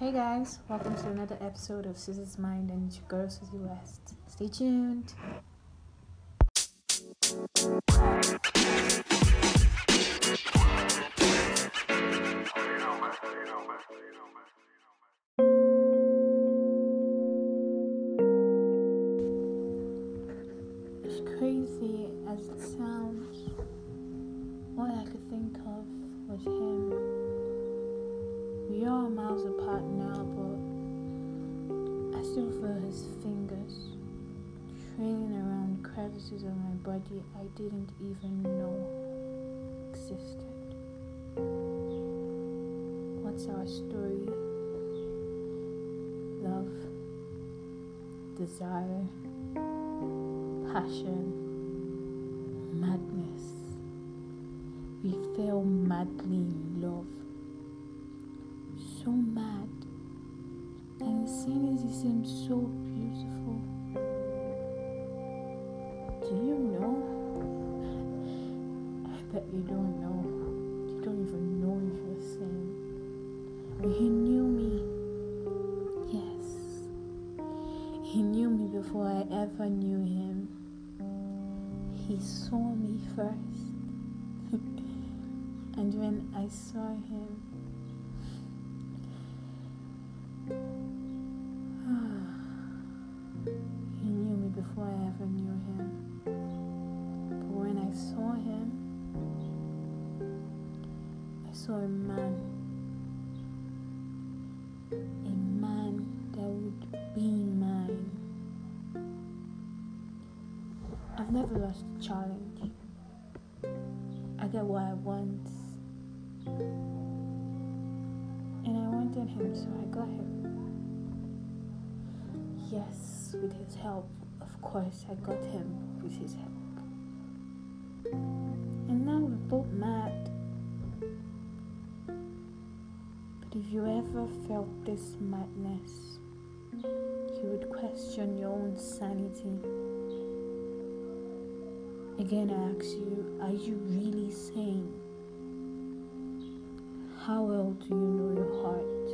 Hey guys, welcome to another episode of Suzy's Mind, and it's your girl Suzy West. Stay tuned. As crazy as it sounds, all I could think of was him. We are miles apart now, but I still feel his fingers trailing around crevices of my body I didn't even know existed. What's our story? Love, desire, passion, madness. We fell madly in love. So mad, and as soon as he seemed so beautiful. Do you know? I bet you don't know. You don't even know if you're sane. But he knew me. Yes, he knew me before I ever knew him. He saw me first, and when I saw him, I ever knew him. But when I saw a man that would be mine. I've never lost a challenge. I get what I want, and I wanted him, so I got him. Yes, with his help. Of course, I got him with his help. And now we're both mad. But if you ever felt this madness, you would question your own sanity. Again, I ask you, are you really sane? How well do you know your heart,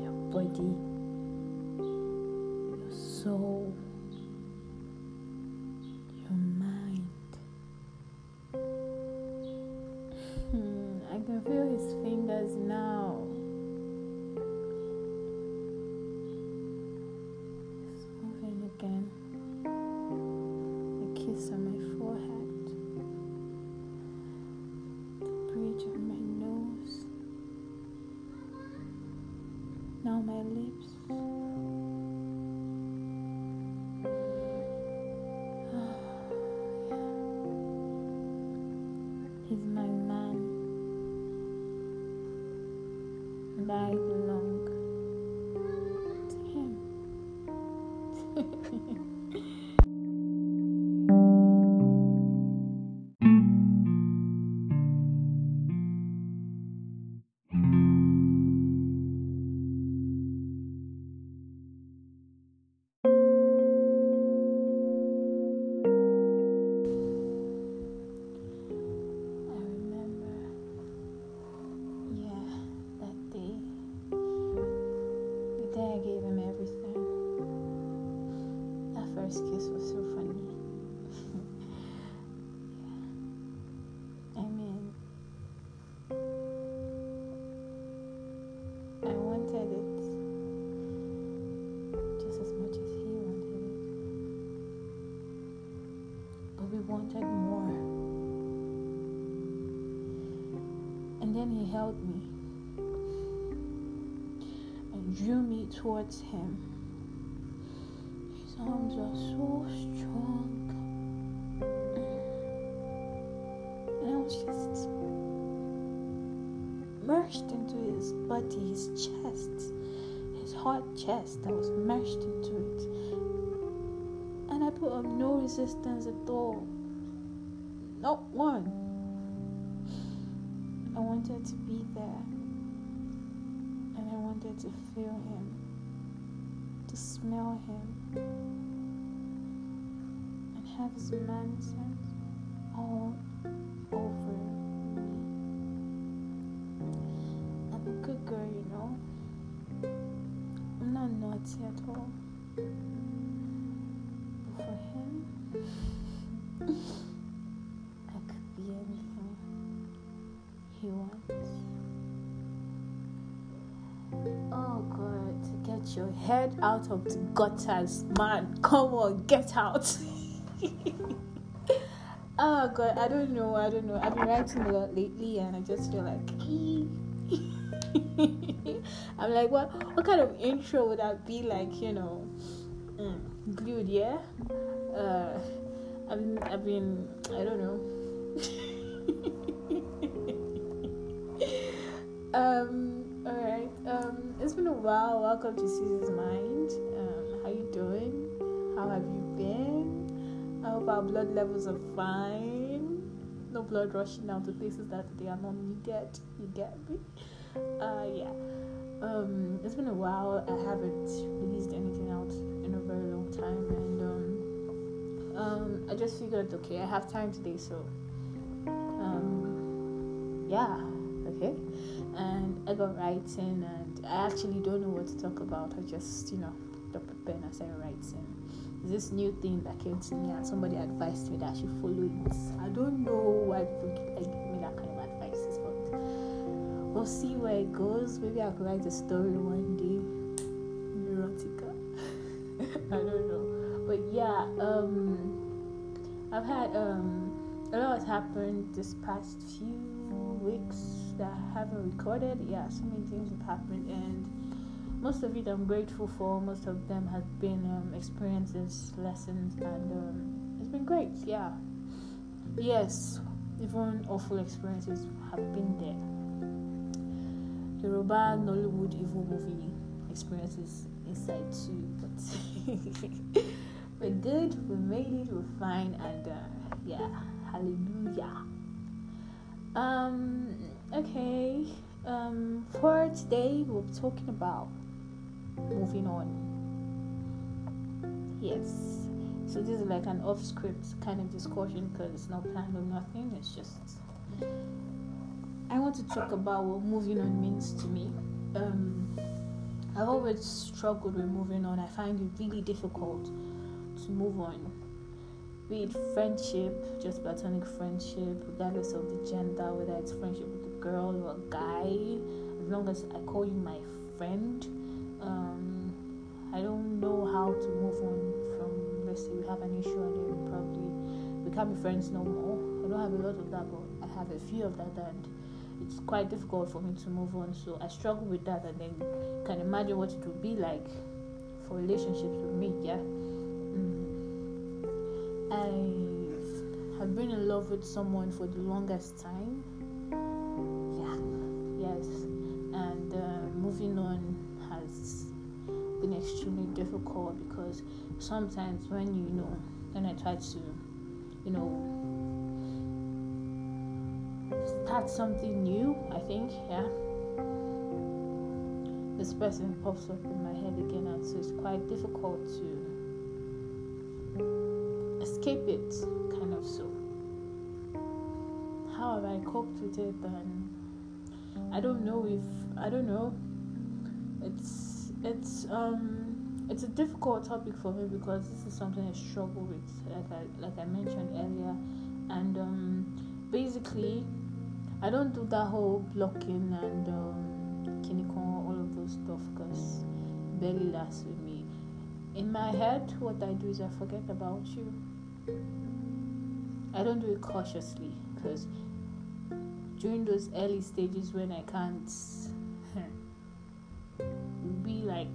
your body, soul, your mind? I can feel his fingers now. It's moving again. A kiss on my forehead, the bridge of my nose, now my lips. He's my man, and I belong to him. First kiss was so funny. Yeah. I mean, I wanted it just as much as he wanted it, but we wanted more. And then he held me and drew me towards him. His arms are so strong, and I was just merged into his body, his chest, his hard chest. I was merged into it, and I put up no resistance at all, not one. I wanted to be there, and I wanted to feel him, to smell him, and have his man scent all over me. I'm a good girl. guilty at all. But for him, I could be anything he wants. Oh God, to get your head out of the gutters, man. Come on, get out. Oh God, I don't know. I've been writing a lot lately and I just feel like I'm like, what kind of intro would that be like, you know? Glued, yeah? I've been I don't know. Alright. It's been a while. Welcome to Suzy's Mind. How you doing? How have you been? I hope our blood levels are fine. No blood rushing down to places that they are not needed. You get me? It's been a while. I haven't released anything out in a very long time, and I just figured, okay, I have time today, so okay. And I got writing, and I actually don't know what to talk about. I just, drop a pen and started writing. This new thing that came to me, and somebody advised me that I should follow it. I don't know why people give me that kind of advice, but we'll see where it goes. Maybe I could write a story one day. Neurotica. I don't know. But yeah, I've had a lot has happened this past few weeks that I haven't recorded. Yeah, so many things have happened, and most of it I'm grateful for. Most of them have been experiences, lessons, and it's been great, yeah. Yes, even awful experiences have been there. The Yoruba Nollywood evil movie experiences inside too, but we're good, we made it, we're fine, and yeah, hallelujah. Okay, for today we're talking about moving on. Yes, so this is like an off script kind of discussion because it's not planned or nothing. It's just I want to talk about what moving on means to me. I've always struggled with moving on. I find it really difficult to move on, be it friendship, just platonic friendship, regardless of the gender, whether it's friendship with a girl or a guy, as long as I call you my friend. I don't know how to move on from, let's say we have an issue and then probably we can't be friends no more. I don't have a lot of that, but I have a few of that, and it's quite difficult for me to move on. So I struggle with that, and then you can imagine what it would be like for relationships with me, yeah. I have been in love with someone for the longest time. Yeah, yes, and moving on has been extremely difficult because sometimes when when I try to start something new, I think, yeah, this person pops up in my head again, and so it's quite difficult to escape it, kind of. So how have I coped with it? And I don't know. It's a difficult topic for me because this is something I struggle with, like I mentioned earlier, and basically I don't do that whole blocking and kiniko, all of those stuff, because it barely lasts with me. In my head, what I do is I forget about you. I don't do it cautiously because during those early stages when I can't be like,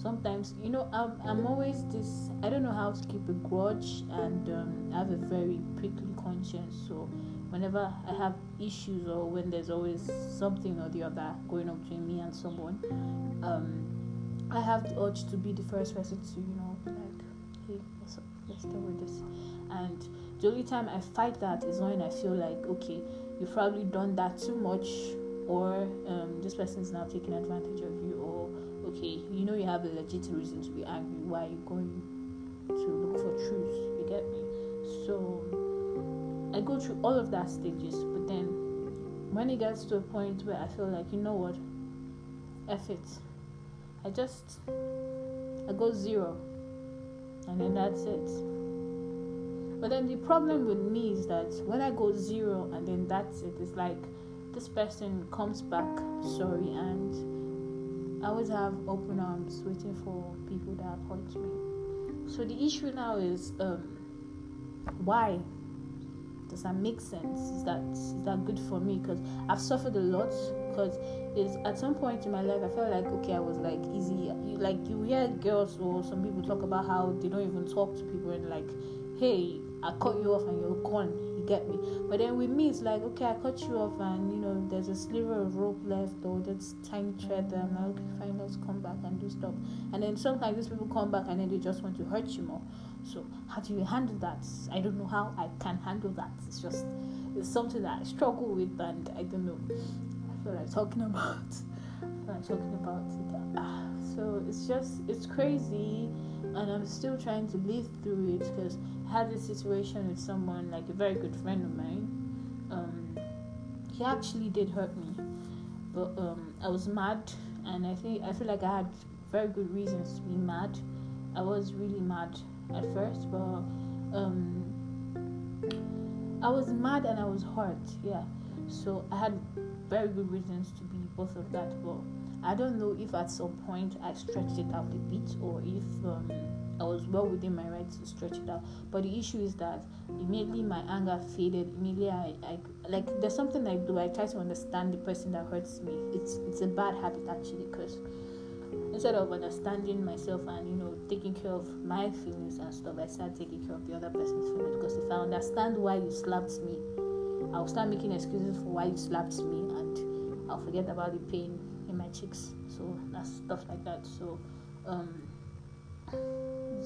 sometimes I'm always this, I don't know how to keep a grudge, and I have a very prickly conscience, so whenever I have issues or when there's always something or the other going on between me and someone, I have the urge to be the first person to be like, hey, what's up, let's deal with this. And the only time I fight that is when I feel like, okay, you've probably done that too much, or this person's now taking advantage of you, or okay, you have a legit reason to be angry. Why are you going to look for truth? You get me? So I go through all of that stages, but then when it gets to a point where I feel like, you know what, F it, I just I got zero, and then that's it. But then the problem with me is that when I go zero and then that's it, it's like this person comes back sorry, and I always have open arms waiting for people that have hurt me. So the issue now is why? Does that make sense? Is that good for me? Because I've suffered a lot. Because it's at some point in my life I felt like, okay, I was like easy. You hear girls or some people talk about how they don't even talk to people, and like, hey, I cut you off and you're gone. You get me? But then with me, it's like, okay, I cut you off, and you know, there's a sliver of rope left, or there's time thread. And I'm like, okay, fine, let's come back and do stuff. And then sometimes these people come back and then they just want to hurt you more. So how do you handle that? I don't know how I can handle that. It's something that I struggle with, and I don't know. I feel like talking about it. So it's crazy, and I'm still trying to live through it, because I had this situation with someone, like a very good friend of mine. He actually did hurt me, but I was mad, and I feel like I had very good reasons to be mad. I was really mad at first, but I was mad and I was hurt. Yeah, so I had very good reasons to be both of that, but I don't know if at some point I stretched it out a bit, or if I was well within my rights to stretch it out. But the issue is that immediately my anger faded. Immediately I like, there's something I do, I try to understand the person that hurts me. It's a bad habit actually, because instead of understanding myself and, you know, taking care of my feelings and stuff, I started taking care of the other person's feelings. Because if I understand why you slapped me, I'll start making excuses for why you slapped me, and I'll forget about the pain in my cheeks. So that's stuff like that. So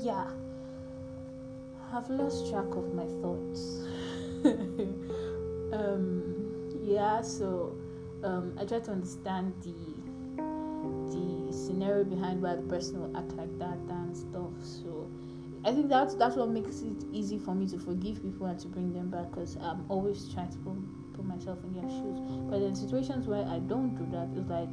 yeah, I've lost track of my thoughts. Yeah, so I try to understand the scenario behind why the person will act like that and stuff. So I think that's what makes it easy for me to forgive people and to bring them back, because I'm always trying to put myself in their shoes. But in situations where I don't do that, it's like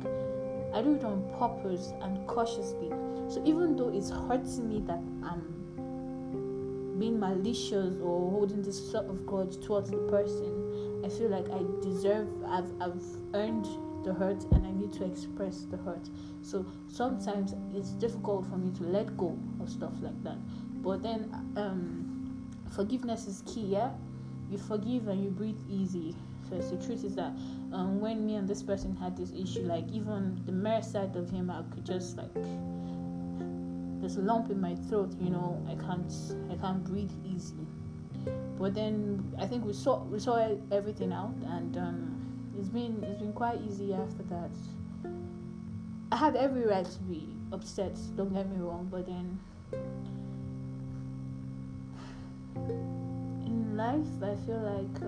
I do it on purpose and cautiously. So even though it's hurting me that I'm being malicious or holding this sort of grudge towards the person, I feel like I've earned the hurt, and I need to express the hurt. So sometimes it's difficult for me to let go of stuff like that. But then forgiveness is key. Yeah, you forgive and you breathe easy. So the truth is that when me and this person had this issue, like even the mere sight of him, I could just like, there's a lump in my throat, you know, I can't breathe easy. But then I think we saw everything out, and it's been quite easy after that. I had every right to be upset, don't get me wrong, but then in life I feel like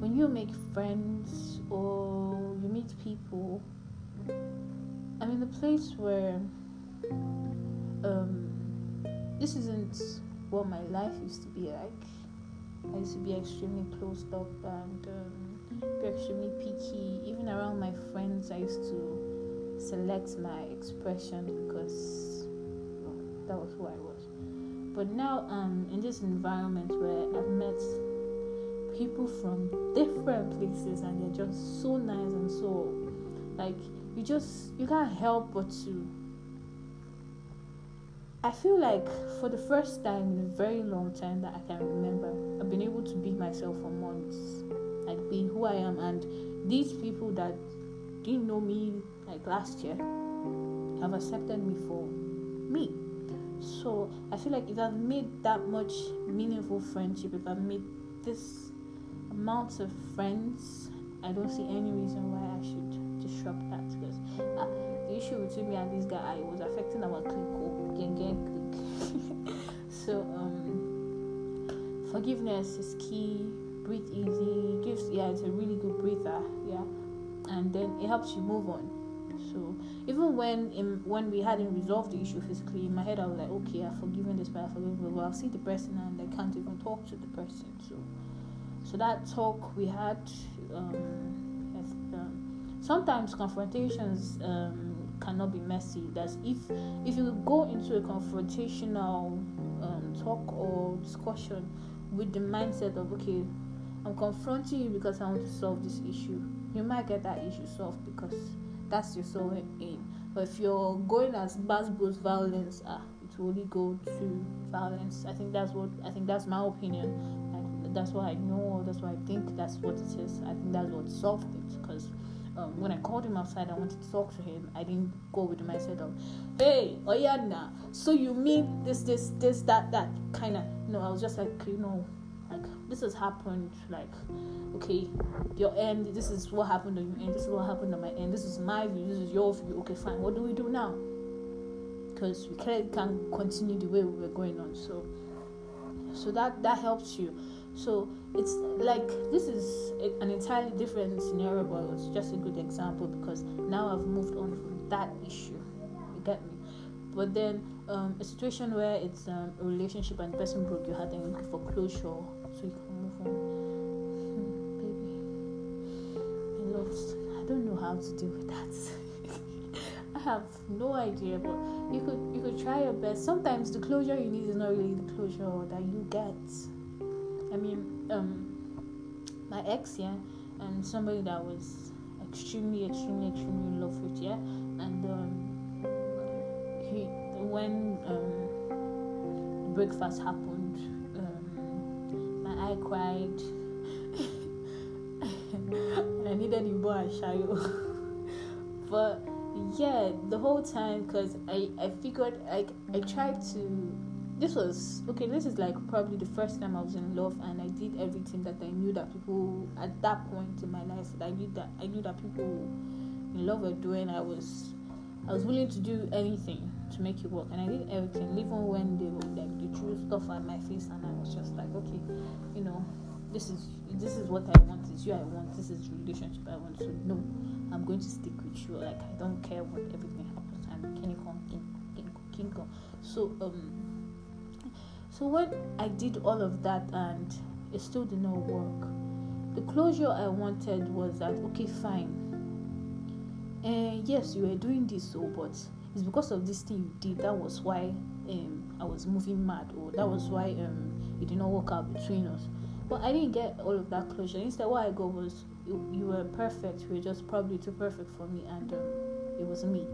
when you make friends or you meet people, I'm in a place where this isn't what my life used to be like. I used to be extremely closed up and be extremely picky. Even around my friends, I used to select my expression, because well, that was who I was. But now I'm in this environment where I've met people from different places, and they're just so nice and so, like, you can't help but to, I feel like for the first time in a very long time that I can remember, I've been able to be myself for months, like be who I am. And these people that didn't know me like last year have accepted me for me. So I feel like if I've made that much meaningful friendship, if I've made this amount of friends, I don't see any reason why I should disrupt that. Because the issue between me and this guy was affecting our clique. So forgiveness is key. Breathe easy. It's a really good breather. Yeah, and then it helps you move on. So even when we hadn't resolved the issue physically, in my head I was like, okay, I've forgiven this, but I'll see the person and I can't even talk to the person. So that talk we had. Sometimes confrontations cannot be messy. That's if you go into a confrontational talk or discussion with the mindset of, okay, I'm confronting you because I want to solve this issue, you might get that issue solved because that's your sole aim. But if you're going as bas-bos violence, it will only go to violence. I think that's my opinion. That's what I know. That's what I think. That's what it is. I think that's what solved it. Because when I called him outside, I wanted to talk to him. I didn't go with the mindset of, hey, Oyanna, so you mean this, that kind of. No, I was just like, this has happened. Like, okay, your end. This is what happened on your end. This is what happened on my end. This is my view. This is your view. Okay, fine. What do we do now? Because we clearly can't continue the way we were going on. So that helps you. So it's like, this is an entirely different scenario, but it's just a good example because now I've moved on from that issue. You get me? But then a situation where it's a relationship and the person broke your heart and you're looking for closure so you can move on. Baby, I lost. I don't know how to deal with that. I have no idea, but you could try your best. Sometimes the closure you need is not really the closure that you get. I mean, my ex, yeah, and somebody that was extremely, extremely, extremely in love with, yeah, and when breakfast happened, my eye cried, and I needed Ibo and Shayo, but yeah, the whole time, because I figured, I tried to. This is like probably the first time I was in love, and I did everything that I knew that people at that point in my life that I knew that people in love were doing. I was willing to do anything to make it work, and I did everything, even when they were like they threw stuff at my face, and I was just like, okay, this is what I want, it's you I want, this is the relationship I want. So no, I'm going to stick with you. Like, I don't care what everything happens. I'm kinko. So when I did all of that and it still did not work, the closure I wanted was that, okay, fine. Yes, you were doing this, but it's because of this thing you did. That was why I was moving mad, or that was why it did not work out between us. But I didn't get all of that closure. Instead, what I got was, you were perfect. You were just probably too perfect for me, and it was me.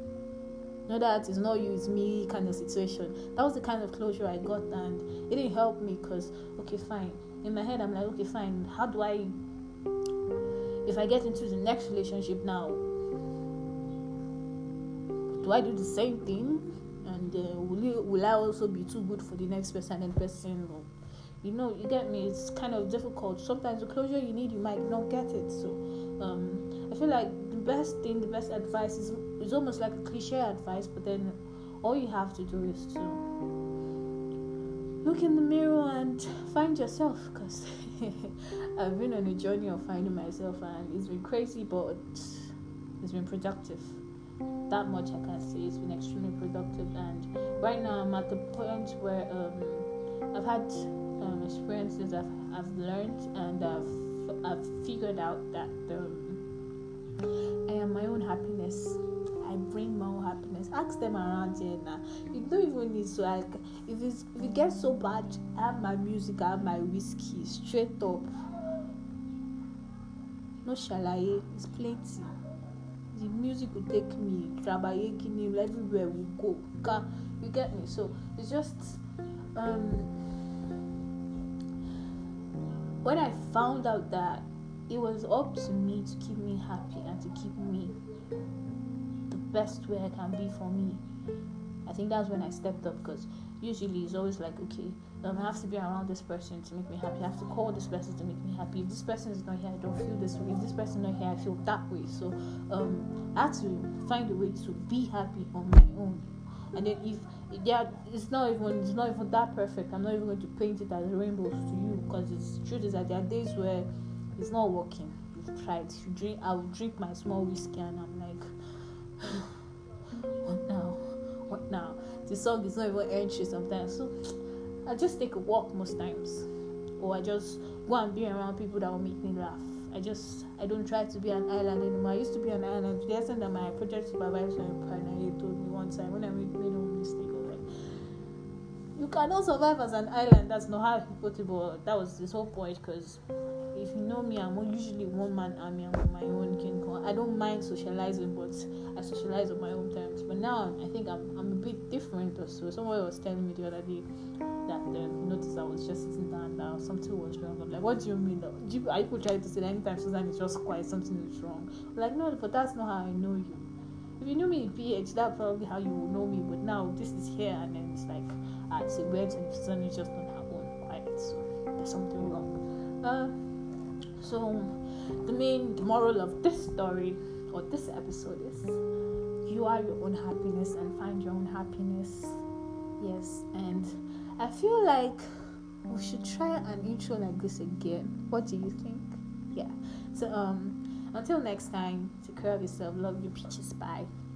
No, that is not you, it's me kind of situation. That was the kind of closure I got, and it didn't help me because, okay, fine. In my head, I'm like, okay, fine. How do I, if I get into the next relationship now, do I do the same thing? And will I also be too good for the next person and person? Or, you get me? It's kind of difficult. Sometimes the closure you need, you might not get it. So I feel like the best advice is, it's almost like a cliche advice, but then all you have to do is to look in the mirror and find yourself, because I've been on a journey of finding myself, and it's been crazy, but it's been productive. That much I can say. It's been extremely productive, and right now I'm at the point where I've had experiences I've learned, and I've figured out that I am my own happiness. I bring my own happiness. Ask them around here now. You don't even need to. Like, if it gets so bad, I have my music, I have my whiskey, straight up. No shalaye, it's plenty. The music will take me, trabaye kinim, everywhere we go. You get me? So it's just when I found out that it was up to me to keep me happy and to keep me the best way I can be for me, I think that's when I stepped up, because usually it's always like, okay, I have to be around this person to make me happy. I have to call this person to make me happy. If this person is not here, I don't feel this way. If this person is not here, I feel that way. So I had to find a way to be happy on my own. And then it's not even that perfect. I'm not even going to paint it as rainbows to you, because the truth is that there are days where it's not working. You've tried. I will drink my small whiskey, and I'm like, what now? What now? The song is not even entry sometimes. So I just take a walk most times. or I just go and be around people that will make me laugh. I don't try to be an island anymore. I used to be an island. To the extent that my project supervisor and partner, he told me one time when I made one mistake, I was like, you cannot survive as an island. That's not how he put it, but that was his whole point. Because if you know me, I'm usually one man army. I'm on my own king kong. I don't mind socializing, but I socialize on my own terms. But now I think I'm a bit different or so. Somebody was telling me the other day that they noticed I was just sitting down now. Something was wrong. I'm like, what do you mean? Are people trying to say that anytime Susan is just quiet, something is wrong? I'm like, no, but that's not how I know you. If you knew me in PH, that's probably how you would know me. But now this is here, and then it's like, it's a weird, and Susan is just on her own quiet. So there's something wrong. So the moral of this story or this episode is, you are your own happiness and find your own happiness. Yes, and I feel like we should try an intro like this again. What do you think? Yeah. So until next time, take care of yourself. Love you, peaches. Bye.